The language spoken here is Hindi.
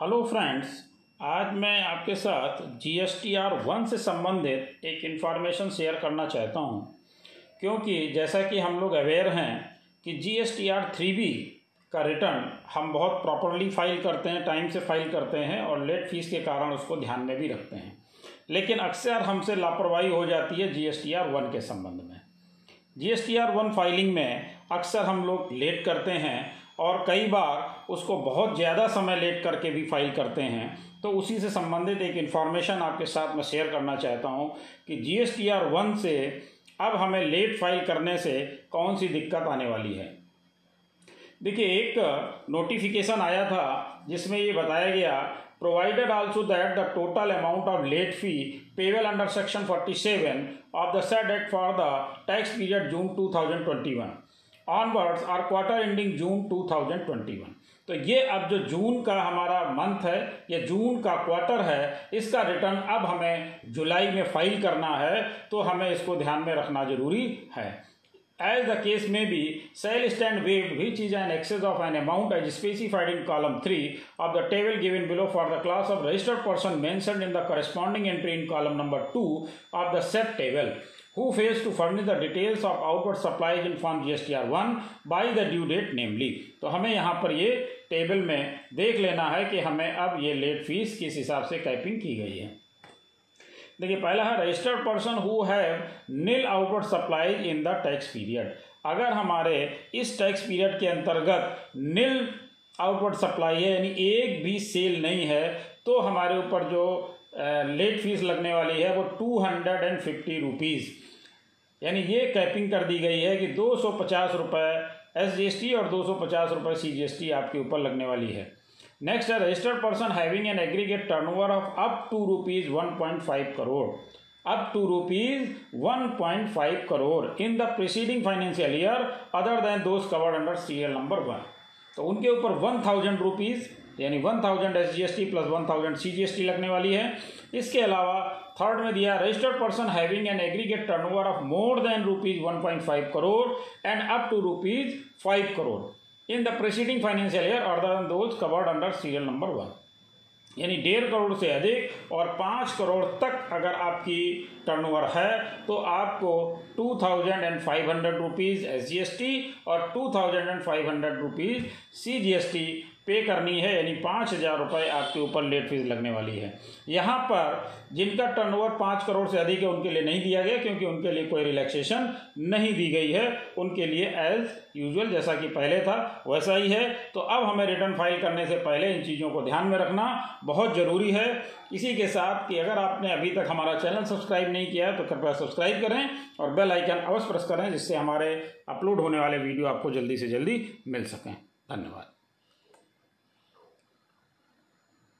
हेलो फ्रेंड्स, आज मैं आपके साथ GSTR 1 से संबंधित एक इन्फॉर्मेशन शेयर करना चाहता हूं, क्योंकि जैसा कि हम लोग अवेयर हैं कि GSTR 3B का रिटर्न हम बहुत प्रॉपरली फाइल करते हैं, टाइम से फाइल करते हैं और लेट फीस के कारण उसको ध्यान में भी रखते हैं, लेकिन अक्सर हमसे लापरवाही हो जाती है GSTR 1 के संबंध में। GSTR 1 फाइलिंग में अक्सर हम लोग लेट करते हैं और कई बार उसको बहुत ज़्यादा समय लेट करके भी फाइल करते हैं, तो उसी से संबंधित एक इन्फॉर्मेशन आपके साथ मैं शेयर करना चाहता हूं कि GSTR 1 से अब हमें लेट फाइल करने से कौन सी दिक्कत आने वाली है। देखिए, एक नोटिफिकेशन आया था जिसमें ये बताया गया, provided also that the total amount of late fee payable under section 47 of the said act for the tax period June 2021 onwards or quarter ending June 2021। तो ये अब जो जून का हमारा मंथ है या जून का क्वार्टर है, इसका रिटर्न अब हमें जुलाई में फाइल करना है, तो हमें इसको ध्यान में रखना जरूरी है। As the case may be, shall stand waived which is in excess of an amount as specified in column 3 of the table given below for the class of registered person mentioned in the corresponding entry in column number 2 of the said table who fails to furnish the details of outward supplies in form GSTR 1 by the due date namely। तो हमें यहाँ पर ये टेबल में देख लेना है कि हमें अब ये लेट फीस किस हिसाब से टाइपिंग की गई है। देखिए, पहला है registered person who have nil outward supplies in the tax period। अगर हमारे इस टैक्स पीरियड के अंतर्गत nil outward सप्लाई है, यानी एक भी सेल नहीं है, तो हमारे ऊपर जो लेट फीस लगने वाली है वो 250 रुपीज़, यानी ये कैपिंग कर दी गई है कि 250 रुपये SGST और 250 रुपये CGST आपके ऊपर लगने वाली है। नेक्स्ट है registered person having an aggregate turnover of up to ₹1.5 crore up to ₹1.5 crore in the preceding financial year other than those covered under CL number 1। तो उनके ऊपर 1000 रुपीज़ यानी 1000 SGST प्लस 1000 CGST लगने वाली है। इसके अलावा थर्ड में दिया, registered person having an aggregate turnover of more than ₹1.5 crore and up to ₹5 crore in the preceding financial year other than those covered under CL number 1, यानी 1.5 करोड़ से अधिक और 5 करोड़ तक अगर आपकी टर्नओवर है तो आपको 2500 रुपीज़ SGST और 2500 रुपीज़ CGST पे करनी है, यानी 5000 रुपये आपके ऊपर लेट फीस लगने वाली है। यहाँ पर जिनका टर्नओवर 5 करोड़ से अधिक है उनके लिए नहीं दिया गया, क्योंकि उनके लिए कोई रिलैक्सेशन नहीं दी गई है। उनके लिए एज यूजुअल जैसा कि पहले था वैसा ही है। तो अब हमें रिटर्न फाइल करने से पहले इन चीज़ों को ध्यान में रखना बहुत ज़रूरी है। इसी के साथ कि अगर आपने अभी तक हमारा चैनल सब्सक्राइब नहीं किया है तो कृपया सब्सक्राइब करें और बेल आइकन अवश्य प्रेस करें, जिससे हमारे अपलोड होने वाले वीडियो आपको जल्दी से जल्दी मिल सकें। धन्यवाद।